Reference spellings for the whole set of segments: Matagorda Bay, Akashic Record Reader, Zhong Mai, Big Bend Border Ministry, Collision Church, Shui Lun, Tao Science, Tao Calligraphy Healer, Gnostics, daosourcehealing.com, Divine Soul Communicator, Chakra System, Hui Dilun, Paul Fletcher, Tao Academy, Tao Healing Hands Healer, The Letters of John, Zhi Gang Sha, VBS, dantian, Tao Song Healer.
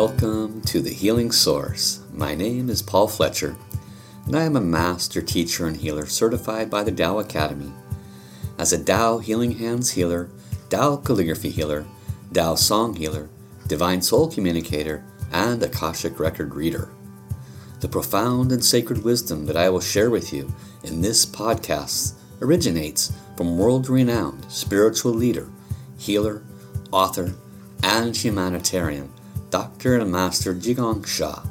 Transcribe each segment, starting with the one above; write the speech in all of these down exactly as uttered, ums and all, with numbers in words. Welcome to The Healing Source. My name is Paul Fletcher, and I am a master teacher and healer certified by the Tao Academy as a Tao Healing Hands Healer, Tao Calligraphy Healer, Tao Song Healer, Divine Soul Communicator, and Akashic Record Reader. The profound and sacred wisdom that I will share with you in this podcast originates from world-renowned spiritual leader, healer, author, and humanitarian, Doctor and Master Zhi Gang Sha.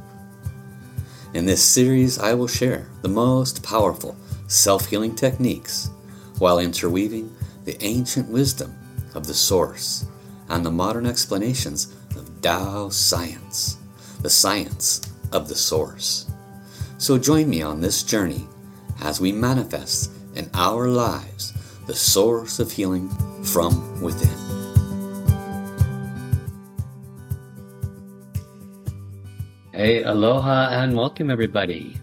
In this series, I will share the most powerful self-healing techniques while interweaving the ancient wisdom of the Source and the modern explanations of Tao Science, the science of the Source. So join me on this journey as we manifest in our lives the source of healing from within. Hey, aloha and welcome everybody.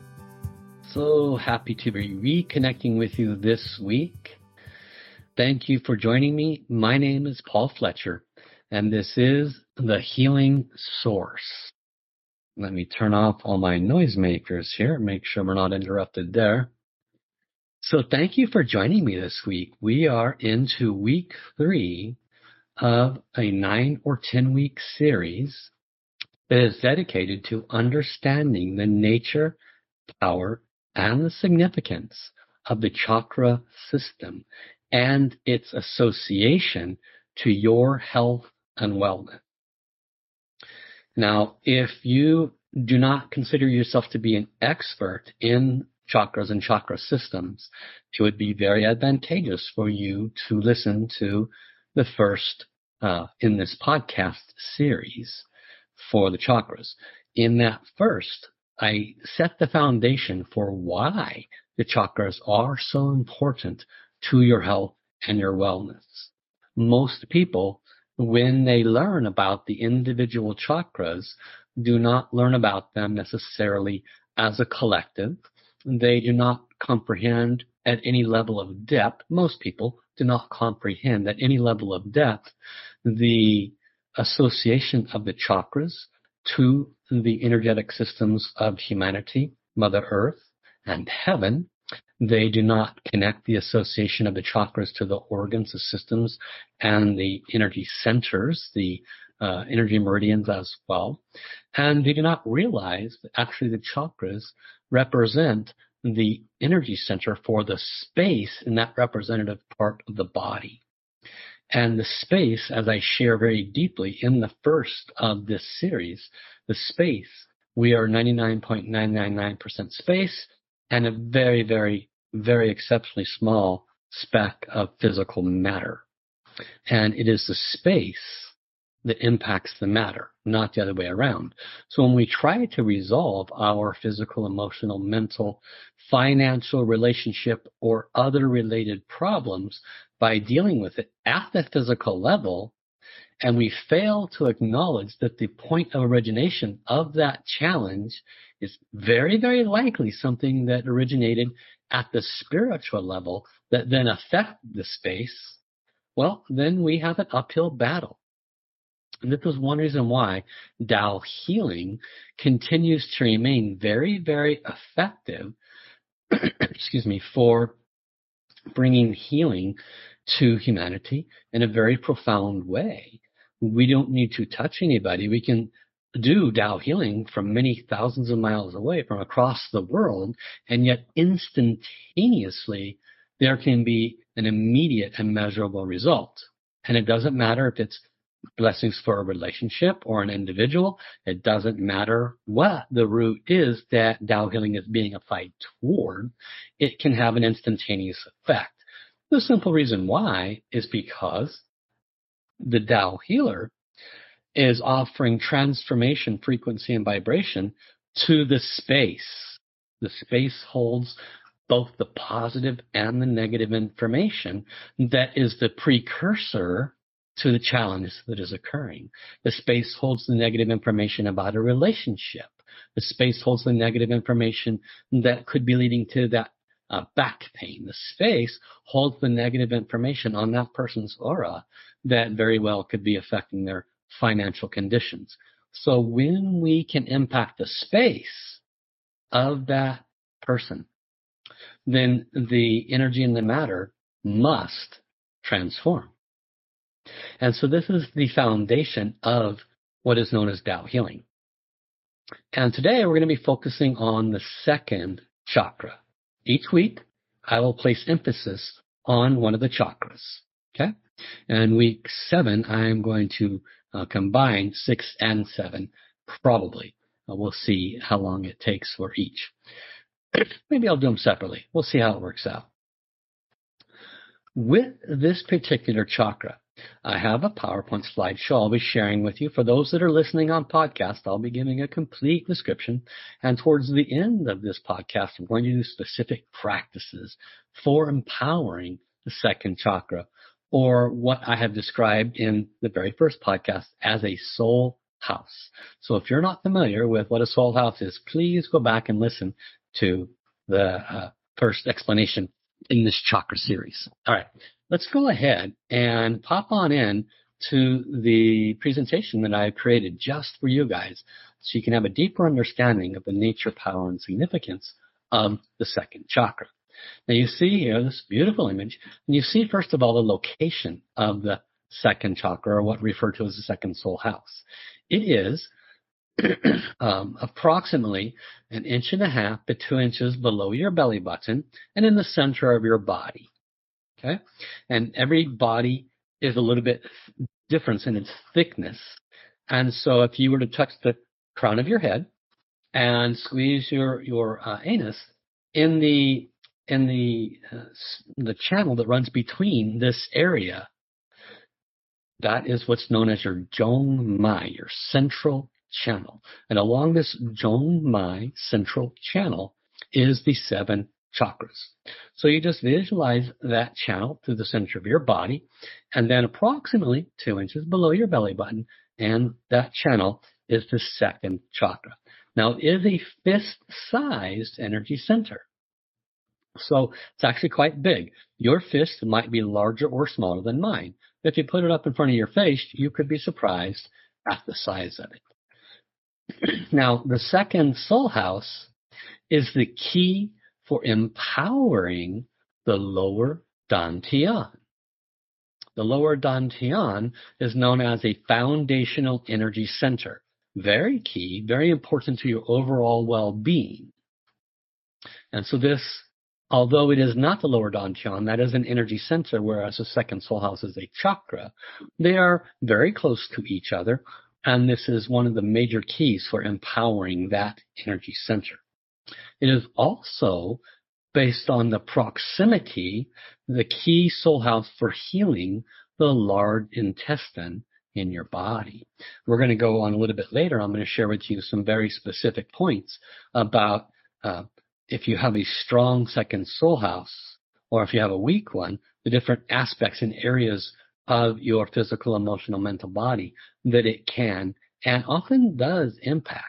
So happy to be reconnecting with you this week. Thank you for joining me. My name is Paul Fletcher and this is The Healing Source. Let me turn off all my noisemakers here, make sure we're not interrupted there. So thank you for joining me this week. We are into week three of a nine or ten week series that is dedicated to understanding the nature, power, and the significance of the chakra system and its association to your health and wellness. Now, if you do not consider yourself to be an expert in chakras and chakra systems, it would be very advantageous for you to listen to the first uh, in this podcast series for the chakras. In that first, I set the foundation for why the chakras are so important to your health and your wellness. Most people, when they learn about the individual chakras, do not learn about them necessarily as a collective. They do not comprehend at any level of depth. Most people do not comprehend at any level of depth the association of the chakras to the energetic systems of humanity, Mother Earth, and Heaven. They do not connect the association of the chakras to the organs, the systems, and the energy centers, the uh, energy meridians as well. And they do not realize that actually the chakras represent the energy center for the space in that representative part of the body. And the space, as I share very deeply in the first of this series, the space, we are ninety-nine point nine nine nine percent space and a very, very, very exceptionally small speck of physical matter. And it is the space that impacts the matter, not the other way around. So when we try to resolve our physical, emotional, mental, financial, relationship, or other related problems by dealing with it at the physical level, and we fail to acknowledge that the point of origination of that challenge is very, very likely something that originated at the spiritual level that then affected the space, well, then we have an uphill battle. And this was one reason why Tao healing continues to remain very, very effective, excuse me, for bringing healing to humanity in a very profound way. We don't need to touch anybody. We can do Tao healing from many thousands of miles away, from across the world, and yet instantaneously there can be an immediate and measurable result. And it doesn't matter if it's blessings for a relationship or an individual. It doesn't matter what the root is that Tao healing is being applied toward. It can have an instantaneous effect. The simple reason why is because the Tao healer is offering transformation, frequency, and vibration to the space. The space holds both the positive and the negative information that is the precursor to the challenge that is occurring. The space holds the negative information about a relationship. The space holds the negative information that could be leading to that uh, back pain. The space holds the negative information on that person's aura that very well could be affecting their financial conditions. So when we can impact the space of that person, then the energy in the matter must transform. And so this is the foundation of what is known as Tao healing. And today we're going to be focusing on the second chakra. Each week, I will place emphasis on one of the chakras. Okay? And week seven, I am going to uh, combine six and seven, probably. Uh, we'll see how long it takes for each. Maybe I'll do them separately. We'll see how it works out. With this particular chakra, I have a PowerPoint slideshow I'll be sharing with you. For those that are listening on podcast, I'll be giving a complete description. And towards the end of this podcast, I'm going to do specific practices for empowering the second chakra, or what I have described in the very first podcast as a soul house. So if you're not familiar with what a soul house is, please go back and listen to the uh, first explanation in this chakra series. All right. Let's go ahead and pop on in to the presentation that I created just for you guys, so you can have a deeper understanding of the nature, power, and significance of the second chakra. Now you see here this beautiful image, and you see first of all the location of the second chakra, or what we refer to as the second soul house. It is um, approximately an inch and a half to two inches below your belly button and in the center of your body. Okay? And every body is a little bit different in its thickness. And so if you were to touch the crown of your head and squeeze your, your uh, anus in the in the uh, the channel that runs between this area, that is what's known as your Zhong Mai, your central channel. And along this Zhong Mai central channel is the seven chakras. So you just visualize that channel through the center of your body, and then approximately two inches below your belly button, and that channel is the second chakra. Now it is a fist-sized energy center. So it's actually quite big. Your fist might be larger or smaller than mine. If you put it up in front of your face, you could be surprised at the size of it. Now, the second soul house is the key for empowering the lower dantian. The lower dantian is known as a foundational energy center. Very key, very important to your overall well-being. And so this, although it is not the lower dantian, that is an energy center, whereas the second soul house is a chakra, they are very close to each other. And this is one of the major keys for empowering that energy center. It is also, based on the proximity, the key soul house for healing the large intestine in your body. We're going to go on a little bit later. I'm going to share with you some very specific points about uh, if you have a strong second soul house or if you have a weak one, the different aspects and areas of your physical, emotional, mental body that it can and often does impact.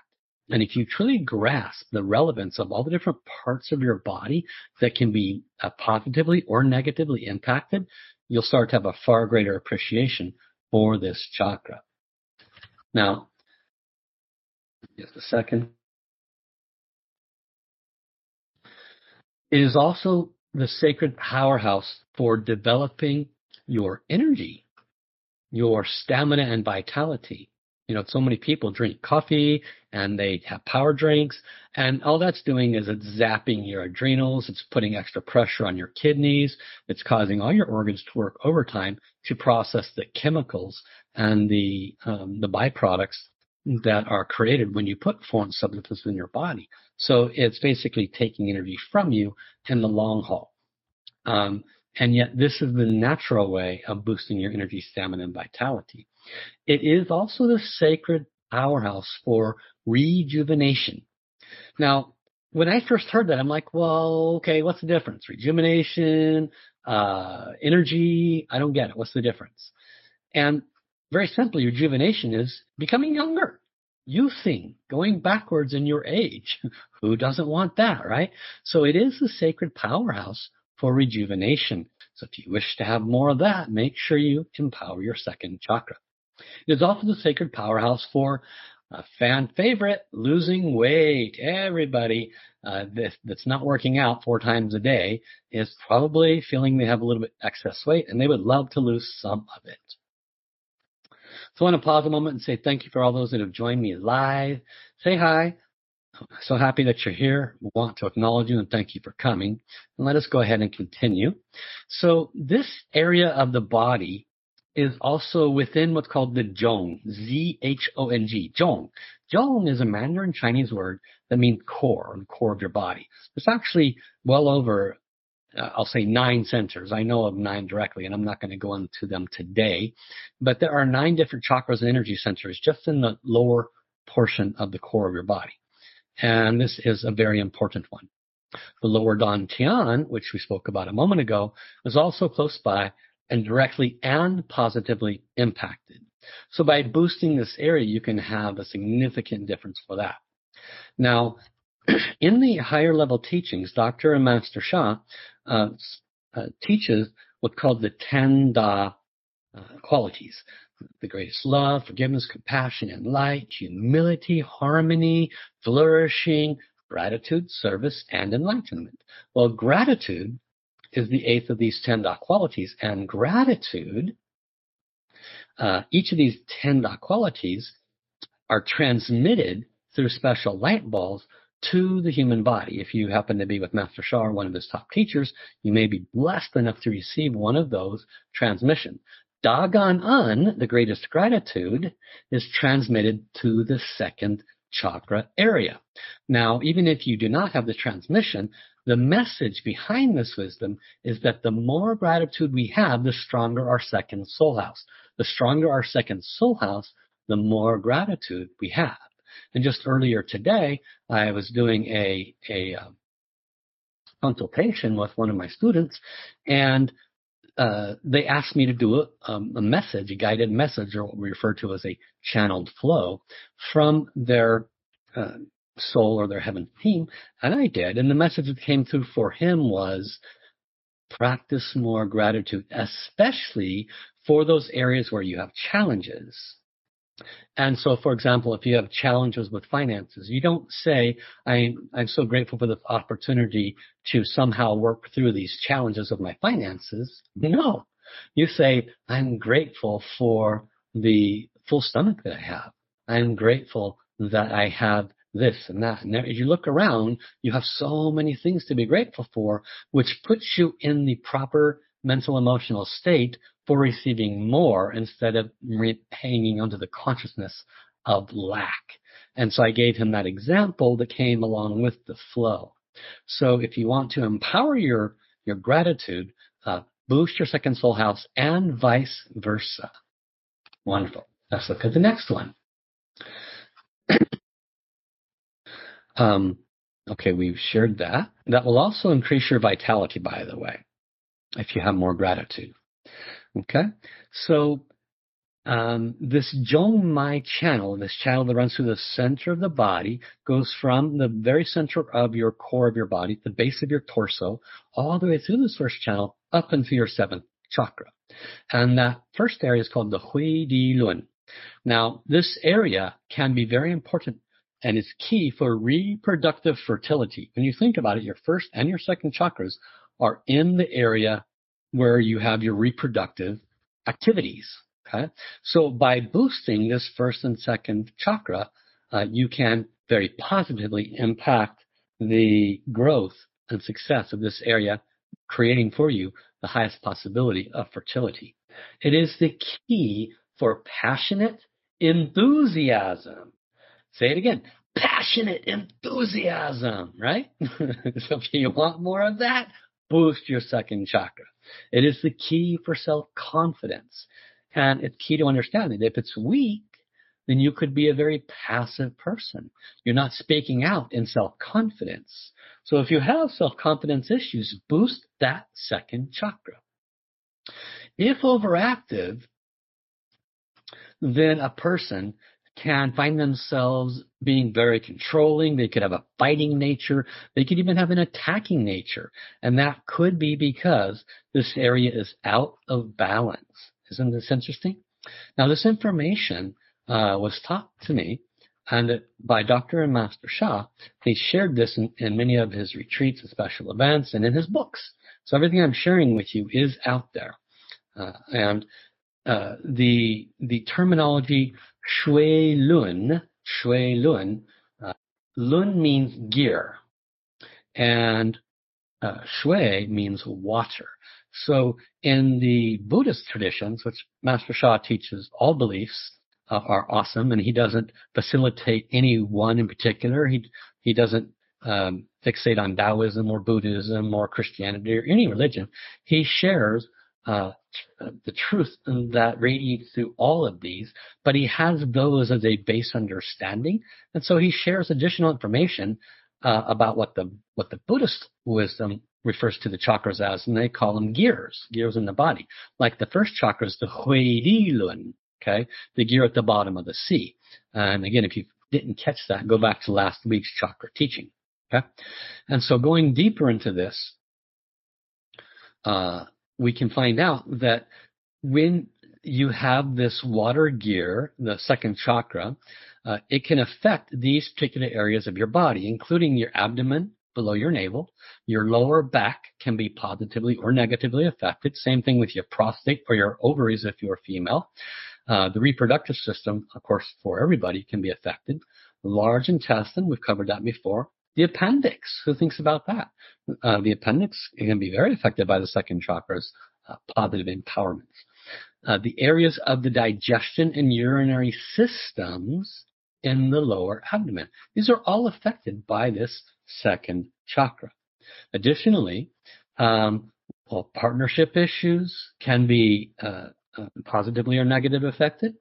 And if you truly grasp the relevance of all the different parts of your body that can be uh, positively or negatively impacted, you'll start to have a far greater appreciation for this chakra. Now, just a second. It is also the sacred powerhouse for developing your energy, your stamina and vitality. You know, so many people drink coffee and they have power drinks, and all that's doing is it's zapping your adrenals. It's putting extra pressure on your kidneys. It's causing all your organs to work overtime to process the chemicals and the um, the byproducts that are created when you put foreign substances in your body. So it's basically taking energy from you in the long haul. Um, and yet this is the natural way of boosting your energy, stamina, and vitality. It is also the sacred powerhouse for rejuvenation. Now, when I first heard that, I'm like, well, okay, what's the difference? Rejuvenation, uh, energy, I don't get it. What's the difference? And very simply, rejuvenation is becoming younger, youthing, going backwards in your age. Who doesn't want that, right? So it is the sacred powerhouse for rejuvenation. So if you wish to have more of that, make sure you empower your second chakra. It is also the sacred powerhouse for A fan favorite, losing weight. Everybody uh, this, that's not working out four times a day is probably feeling they have a little bit excess weight, and they would love to lose some of it. So I want to pause a moment and say thank you for all those that have joined me live. Say hi. I'm so happy that you're here. We want to acknowledge you and thank you for coming. And let us go ahead and continue. So this area of the body is also within what's called the Zhong, Z H O N G, Zhong. Zhong is a Mandarin Chinese word that means core, the core of your body. It's actually well over, uh, I'll say, nine centers. I know of nine directly, and I'm not going to go into them today. But there are nine different chakras and energy centers just in the lower portion of the core of your body. And this is a very important one. The lower dantian, which we spoke about a moment ago, is also close by and directly and positively impacted. So by boosting this area, you can have a significant difference for that. Now, in the higher level teachings, Doctor and Master Sha uh, uh, teaches what's called the ten Da uh, qualities. The greatest love, forgiveness, compassion, and light, humility, harmony, flourishing, gratitude, service, and enlightenment. Well, gratitude is the eighth of these ten Da qualities, and gratitude, uh, each of these ten Da qualities are transmitted through special light balls to the human body. If you happen to be with Master Sha or one of his top teachers, you may be blessed enough to receive one of those transmissions. Dagan Un, the greatest gratitude, is transmitted to the second chakra area. Now, even if you do not have the transmission, the message behind this wisdom is that the more gratitude we have, the stronger our second soul house. The stronger our second soul house, the more gratitude we have. And just earlier today, I was doing a, a uh, consultation with one of my students, and Uh, they asked me to do a, um, a message, a guided message, or what we refer to as a channeled flow from their uh, soul or their heaven team, and I did. And the message that came through for him was practice more gratitude, especially for those areas where you have challenges. And so, for example, if you have challenges with finances, you don't say, I'm, I'm so grateful for the opportunity to somehow work through these challenges of my finances. No, you say, I'm grateful for the full stomach that I have. I'm grateful that I have this and that. And as you look around, you have so many things to be grateful for, which puts you in the proper mental emotional state for receiving more instead of re- hanging onto the consciousness of lack. And so I gave him that example that came along with the flow. So if you want to empower your, your gratitude, uh, boost your second soul house and vice versa. Wonderful. Let's look at the next one. um, okay, we've shared that. That will also increase your vitality, by the way, if you have more gratitude. Okay, so um, this Zhong Mai channel, this channel that runs through the center of the body, goes from the very center of your core of your body, the base of your torso, all the way through this first channel up into your seventh chakra. And that first area is called the Hui Dilun. Now, this area can be very important and is key for reproductive fertility. When you think about it, your first and your second chakras are in the area where you have your reproductive activities, okay? So by boosting this first and second chakra, uh, you can very positively impact the growth and success of this area, creating for you the highest possibility of fertility. It is the key for passionate enthusiasm. Say it again. Passionate enthusiasm, right? So if you want more of that, boost your second chakra. It is the key for self-confidence, and it's key to understand it. If it's weak, then you could be a very passive person. You're not speaking out in self-confidence. So if you have self-confidence issues, boost that second chakra. If overactive, then a person can find themselves being very controlling. They could have a fighting nature. They could even have an attacking nature. And that could be because this area is out of balance. Isn't this interesting? Now, this information uh, was taught to me and by Doctor and Master Sha. He shared this in, in many of his retreats and special events and in his books. So everything I'm sharing with you is out there. Uh, and uh, the the terminology Shui Lun, Shui Lun, uh, Lun means gear, and uh, Shui means water. So in the Buddhist traditions, which Master Sha teaches, all beliefs uh, are awesome, and he doesn't facilitate any one in particular. He he doesn't um, fixate on Taoism or Buddhism or Christianity or any religion. He shares uh, the truth that radiates through all of these, but he has those as a base understanding, and so he shares additional information uh, about what the what the Buddhist wisdom refers to the chakras as, and they call them gears, gears in the body. Like the first chakra is the Hui Dilun, okay, the gear at the bottom of the sea. And again, if you didn't catch that, go back to last week's chakra teaching, okay? And so going deeper into this, uh, we can find out that when you have this water gear, the second chakra, uh, it can affect these particular areas of your body, including your abdomen, below your navel. Your lower back can be positively or negatively affected. Same thing with your prostate or your ovaries if you're female. Uh, the reproductive system, of course, for everybody can be affected. The large intestine, we've covered that before. The appendix, who thinks about that? Uh, the appendix can be very affected by the second chakra's uh, positive empowerments. Uh, the areas of the digestion and urinary systems in the lower abdomen. These are all affected by this second chakra. Additionally, um, well, partnership issues can be uh, uh, positively or negatively affected.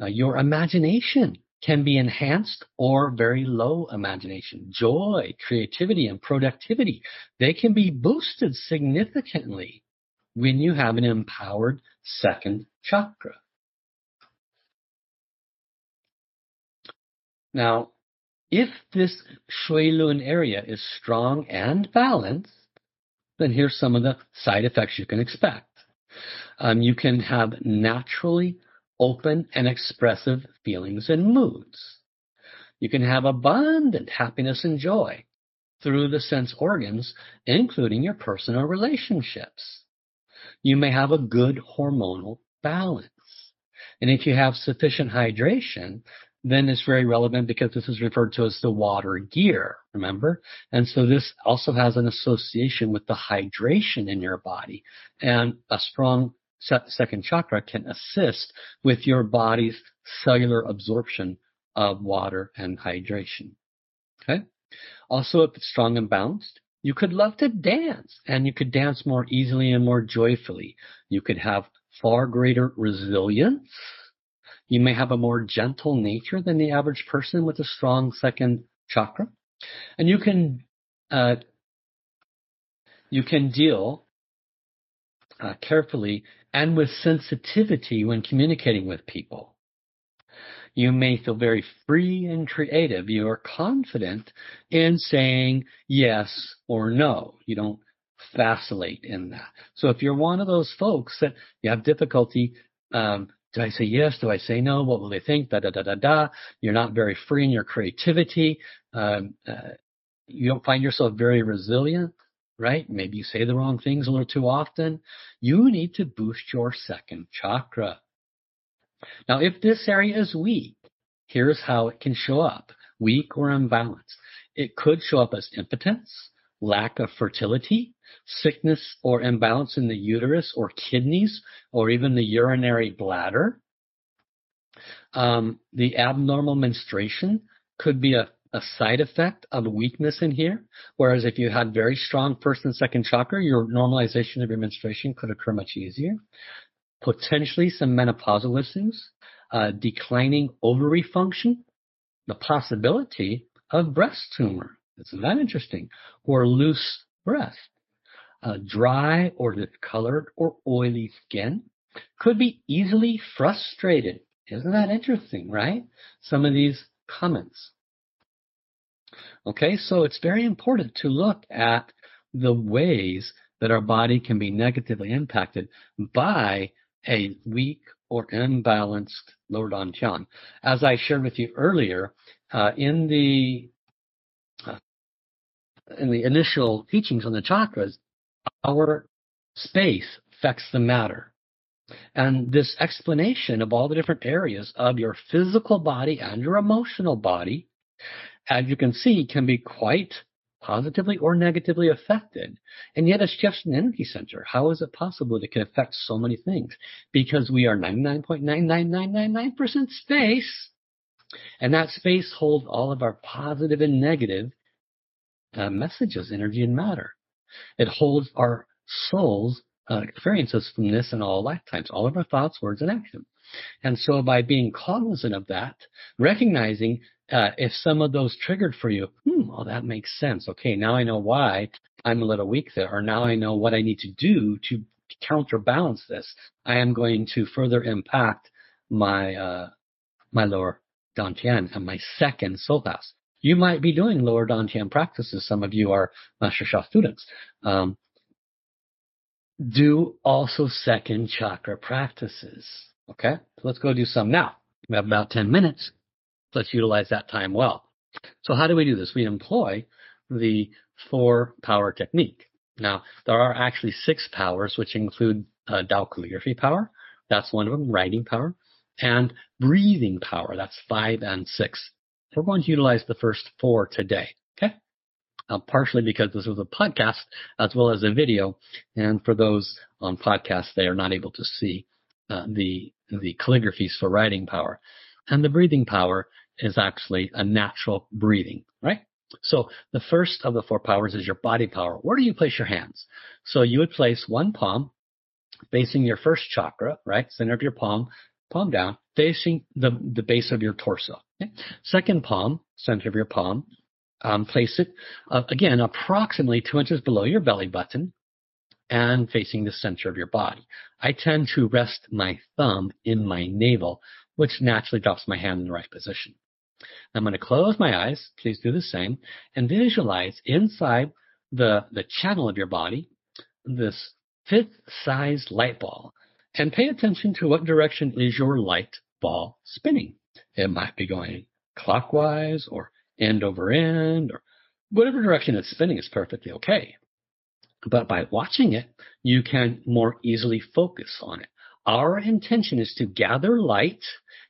Uh, your imagination can be enhanced or very low imagination. Joy, creativity, and productivity, they can be boosted significantly when you have an empowered second chakra. Now, if this Shui Lun area is strong and balanced, then here's some of the side effects you can expect. Um, you can have naturally open and expressive feelings and moods. You can have abundant happiness and joy through the sense organs, including your personal relationships. You may have a good hormonal balance. And if you have sufficient hydration, then it's very relevant because this is referred to as the water gear, remember? And so this also has an association with the hydration in your body. And a strong second chakra can assist with your body's cellular absorption of water and hydration, okay? Also, if it's strong and balanced, you could love to dance, and you could dance more easily and more joyfully. You could have far greater resilience. You may have a more gentle nature than the average person with a strong second chakra. And you can uh, you can deal uh, carefully and with sensitivity when communicating with people. You may feel very free and creative. You are confident in saying yes or no. You don't vacillate in that. So if you're one of those folks that you have difficulty um do I say yes? Do I say no? What will they think? Da, da, da, da, da. You're not very free in your creativity. Um, uh, you don't find yourself very resilient, right? Maybe you say the wrong things a little too often. You need to boost your second chakra. Now, if this area is weak, here's how it can show up, weak or imbalanced. It could show up as impotence, lack of fertility, sickness or imbalance in the uterus or kidneys, or even the urinary bladder. Um, the abnormal menstruation could be a, a side effect of weakness in here, whereas if you had very strong first and second chakra, your normalization of your menstruation could occur much easier. Potentially some menopausal issues, uh, declining ovary function, the possibility of breast tumor. Isn't that interesting? Or loose breast, uh, dry or discolored or oily skin, could be easily frustrated. Isn't that interesting, right? Some of these comments. Okay, so it's very important to look at the ways that our body can be negatively impacted by a weak or imbalanced lower dantian. As I shared with you earlier, uh, in the uh, in the initial teachings on the chakras, our space affects the matter. And this explanation of all the different areas of your physical body and your emotional body, as you can see, can be quite positively or negatively affected. And yet it's just an energy center. How is it possible that it can affect so many things? Because we are ninety-nine point nine nine nine nine nine percent space, and that space holds all of our positive and negative uh, messages, energy and matter. It holds our soul's Uh, experiences from this and all lifetimes, all of our thoughts, words, and action. And so by being cognizant of that, recognizing uh, if some of those triggered for you, hmm, well, that makes sense. Okay, now I know why I'm a little weak there, or now I know what I need to do to counterbalance this. I am going to further impact my uh, my lower dantian and my second soul house. You might be doing lower dantian practices. Some of you are Master Sha students. Um, Do also second chakra practices. Okay, so let's go do some now. We have about ten minutes. Let's utilize that time well. So how do we do this? We employ the four power technique. Now, there are actually six powers, which include uh, Tao calligraphy power. That's one of them, writing power, and breathing power. That's five and six. We're going to utilize the first four today. Okay. Uh, partially because this was a podcast as well as a video, and for those on podcasts, they are not able to see uh, the the calligraphies for writing power, and the breathing power is actually a natural breathing, right? So the first of the four powers is your body power. Where do you place your hands? So you would place one palm facing your first chakra, right, center of your palm, palm down, facing the the base of your torso. Okay? Second palm, center of your palm. Um, place it, uh, again, approximately two inches below your belly button and facing the center of your body. I tend to rest my thumb in my navel, which naturally drops my hand in the right position. I'm going to close my eyes. Please do the same. And visualize inside the, the channel of your body this fifth-sized light ball. And pay attention to what direction is your light ball spinning. It might be going clockwise or end over end, or whatever direction it's spinning is perfectly okay. But by watching it, you can more easily focus on it. Our intention is to gather light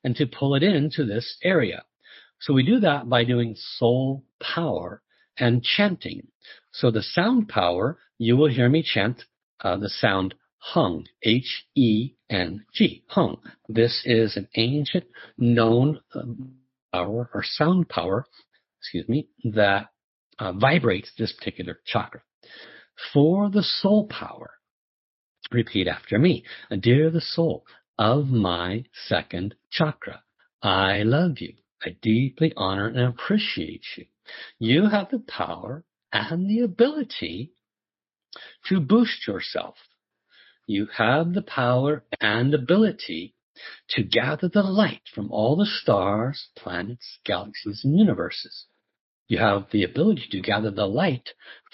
and to pull it into this area. So we do that by doing soul power and chanting. So the sound power, you will hear me chant uh, the sound Hung, H E N G, Hung. This is an ancient known um, power or sound power, excuse me, that uh, vibrates this particular chakra. For the soul power, repeat after me. Dear the soul of my second chakra, I love you. I deeply honor and appreciate you. You have the power and the ability to boost yourself. You have the power and ability to gather the light from all the stars, planets, galaxies, and universes. You have the ability to gather the light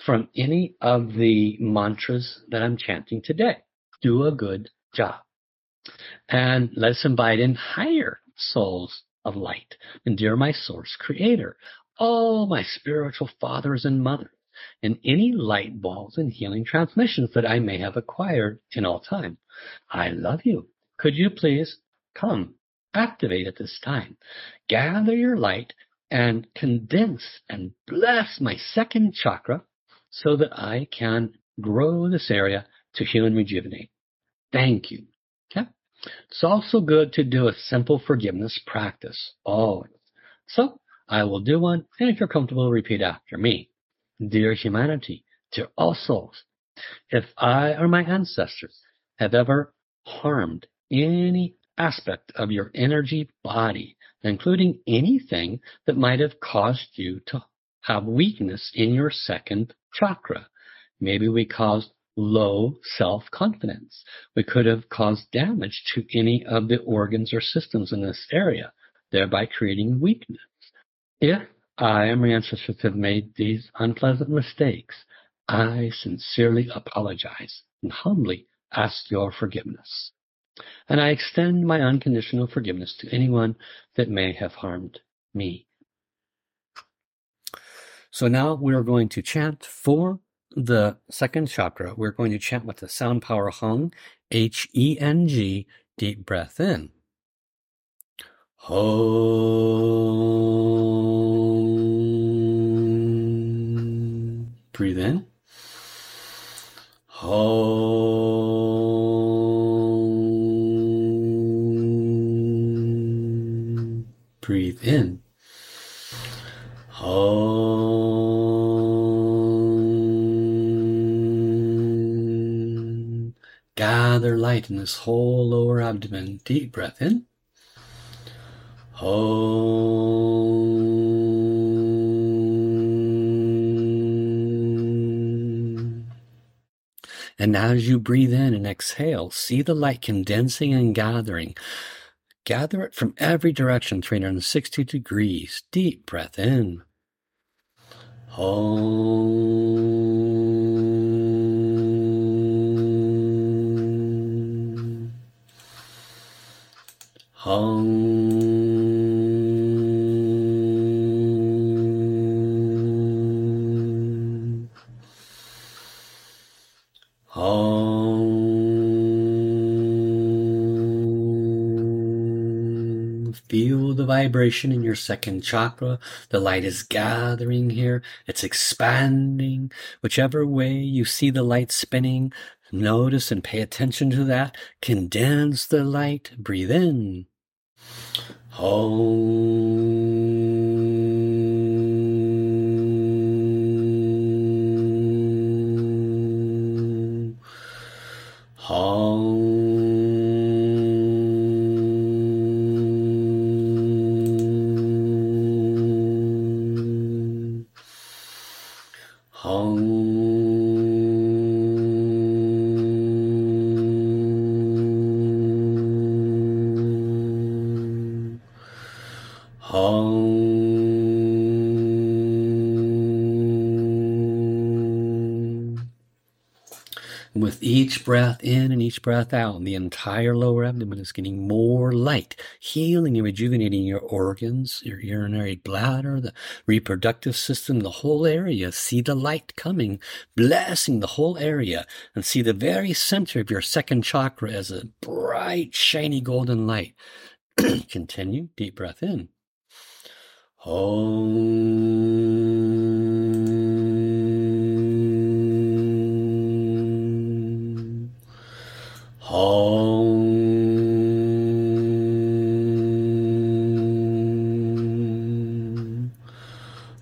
from any of the mantras that I'm chanting today. Do a good job. And let's invite in higher souls of light. And dear my source creator, all my spiritual fathers and mothers, and any light balls and healing transmissions that I may have acquired in all time, I love you. Could you please come, activate at this time, gather your light, and condense and bless my second chakra so that I can grow this area to heal and rejuvenate. Thank you. Okay. It's also good to do a simple forgiveness practice always. So I will do one, and if you're comfortable, repeat after me. Dear humanity, dear all souls, if I or my ancestors have ever harmed any aspect of your energy body, including anything that might have caused you to have weakness in your second chakra. Maybe we caused low self-confidence. We could have caused damage to any of the organs or systems in this area, thereby creating weakness. If I and my ancestors have made these unpleasant mistakes, I sincerely apologize and humbly ask your forgiveness. And I extend my unconditional forgiveness to anyone that may have harmed me. So now we're going to chant for the second chakra. We're going to chant with the sound power Hung, H E N G, deep breath in. Hum. Breathe in. Hum. Breathe in. Hum. Gather light in this whole lower abdomen. Deep breath in. Hum. And now as you breathe in and exhale, see the light condensing and gathering. Gather it from every direction, three hundred sixty degrees. Deep breath in. Hum. Hum. Feel the vibration in your second chakra. The light is gathering here. It's expanding. Whichever way you see the light spinning, notice and pay attention to that. Condense the light. Breathe in. Hum. Hum. Each breath in and each breath out, and the entire lower abdomen is getting more light, healing and rejuvenating your organs, your urinary bladder, the reproductive system, the whole area. See the light coming, blessing the whole area, and see the very center of your second chakra as a bright, shiny golden light. Continue, deep breath in. Om. Hum.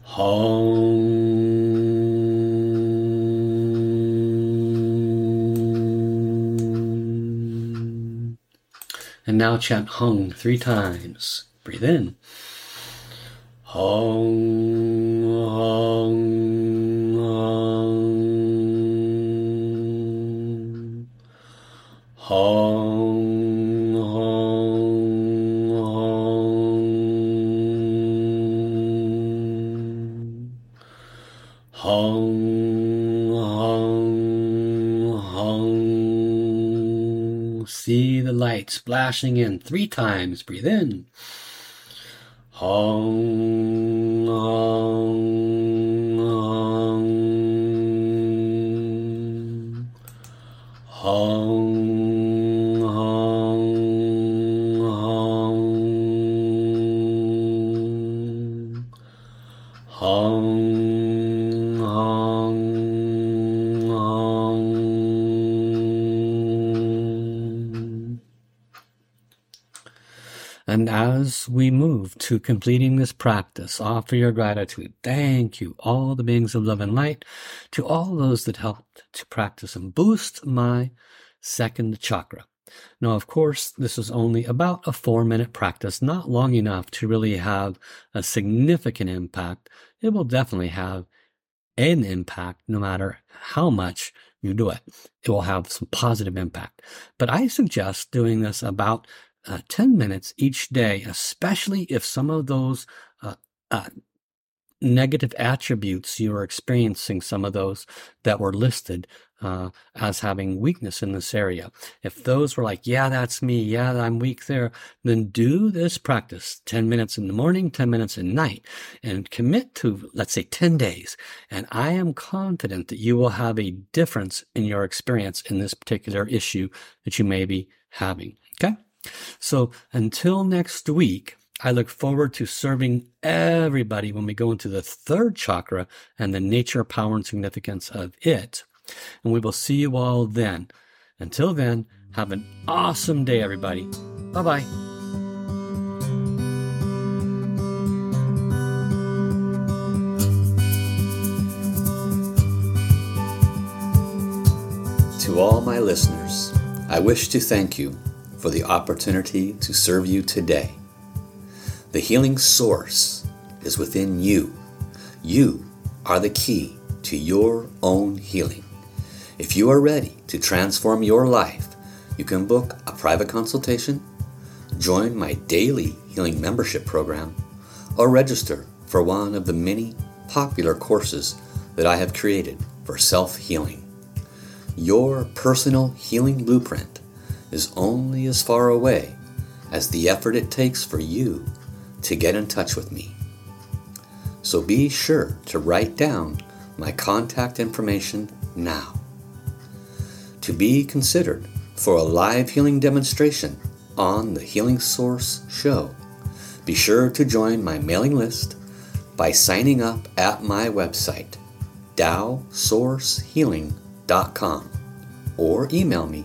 Hum. And now chant Hung three times. Breathe in. Hung, Hung, Hung. Hum, hum, hum. Hum, hum, hum. See the light splashing in three times. Breathe in. Hum, hum, hum. Hum. Hum, hum, hum. And as we move to completing this practice, offer your gratitude. Thank you, all the beings of love and light, to all those that helped to practice and boost my second chakra. Now, of course, this is only about a four-minute practice, not long enough to really have a significant impact. It will definitely have an impact no matter how much you do it. It will have some positive impact. But I suggest doing this about uh, ten minutes each day, especially if some of those uh, uh, negative attributes you are experiencing, some of those that were listed, uh, as having weakness in this area. If those were like, yeah, that's me, yeah, I'm weak there, then do this practice ten minutes in the morning, ten minutes at night, and commit to, let's say, ten days. And I am confident that you will have a difference in your experience in this particular issue that you may be having. Okay? So until next week, I look forward to serving everybody when we go into the third chakra and the nature, power, and significance of it. And we will see you all then. Until then, have an awesome day, everybody. Bye-bye. To all my listeners, I wish to thank you for the opportunity to serve you today. The healing source is within you. You are the key to your own healing. If you are ready to transform your life, you can book a private consultation, join my daily healing membership program, or register for one of the many popular courses that I have created for self-healing. Your personal healing blueprint is only as far away as the effort it takes for you to get in touch with me. So be sure to write down my contact information now. To be considered for a live healing demonstration on the Healing Source show, be sure to join my mailing list by signing up at my website, dao source healing dot com, or email me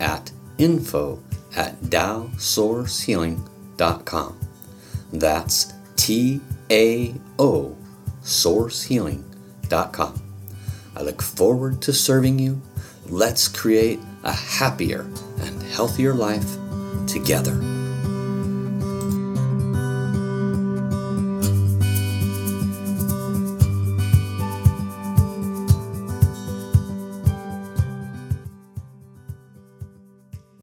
at info at dao source healing dot com. That's T A O, source healing dot com. I look forward to serving you. Let's create a happier and healthier life together.